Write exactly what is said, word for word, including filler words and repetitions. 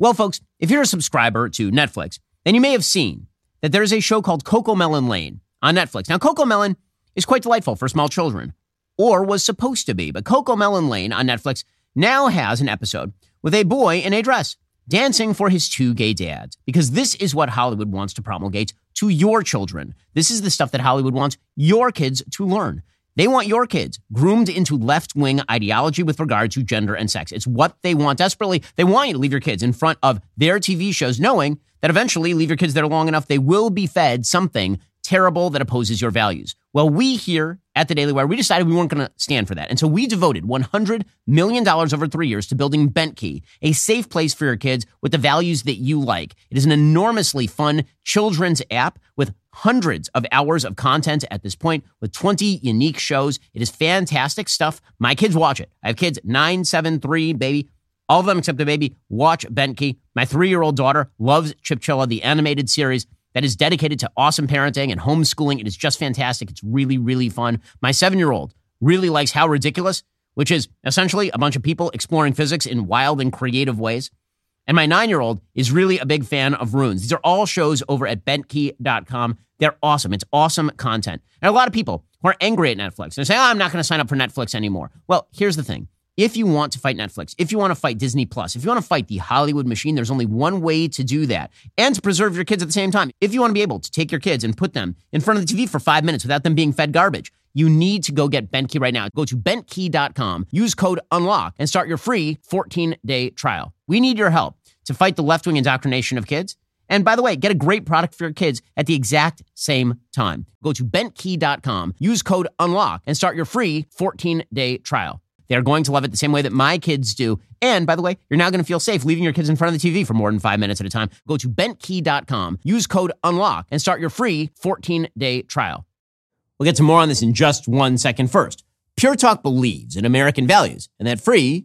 Well, folks, if you're a subscriber to Netflix, then you may have seen that there is a show called CoComelon Lane on Netflix. Now, CoComelon is quite delightful for small children, or was supposed to be, but CoComelon Lane on Netflix now has an episode with a boy in a dress dancing for his two gay dads, because this is what Hollywood wants to promulgate to your children. This is the stuff that Hollywood wants your kids to learn. They want your kids groomed into left-wing ideology with regard to gender and sex. It's what they want desperately. They want you to leave your kids in front of their T V shows, knowing that eventually, leave your kids there long enough, they will be fed something terrible that opposes your values. Well, we here at The Daily Wire, we decided we weren't going to stand for that. And so we devoted one hundred million dollars over three years to building BentKey, a safe place for your kids with the values that you like. It is an enormously fun children's app with hundreds of hours of content at this point, with twenty unique shows. It is fantastic stuff. My kids watch it. I have kids nine, seven, three, baby. All of them except the baby watch BentKey. My three-year-old daughter loves Chip Chilla, the animated series that is dedicated to awesome parenting and homeschooling. It is just fantastic. It's really, really fun. My seven-year-old really likes How Ridiculous, which is essentially a bunch of people exploring physics in wild and creative ways. And my nine-year-old is really a big fan of Runes. These are all shows over at bent key dot com. They're awesome. It's awesome content. And a lot of people who are angry at Netflix, they're saying, oh, I'm not going to sign up for Netflix anymore. Well, here's the thing. If you want to fight Netflix, if you want to fight Disney Plus, if you want to fight the Hollywood machine, there's only one way to do that and to preserve your kids at the same time. If you want to be able to take your kids and put them in front of the T V for five minutes without them being fed garbage, you need to go get BentKey right now. Go to bent key dot com, use code UNLOCK, and start your free fourteen-day trial. We need your help to fight the left-wing indoctrination of kids. And by the way, get a great product for your kids at the exact same time. Go to bent key dot com, use code UNLOCK, and start your free fourteen-day trial. They're going to love it the same way that my kids do. And by the way, you're now going to feel safe leaving your kids in front of the T V for more than five minutes at a time. Go to bent key dot com, use code UNLOCK, and start your free fourteen-day trial. We'll get to more on this in just one second. First, Pure Talk believes in American values, and that free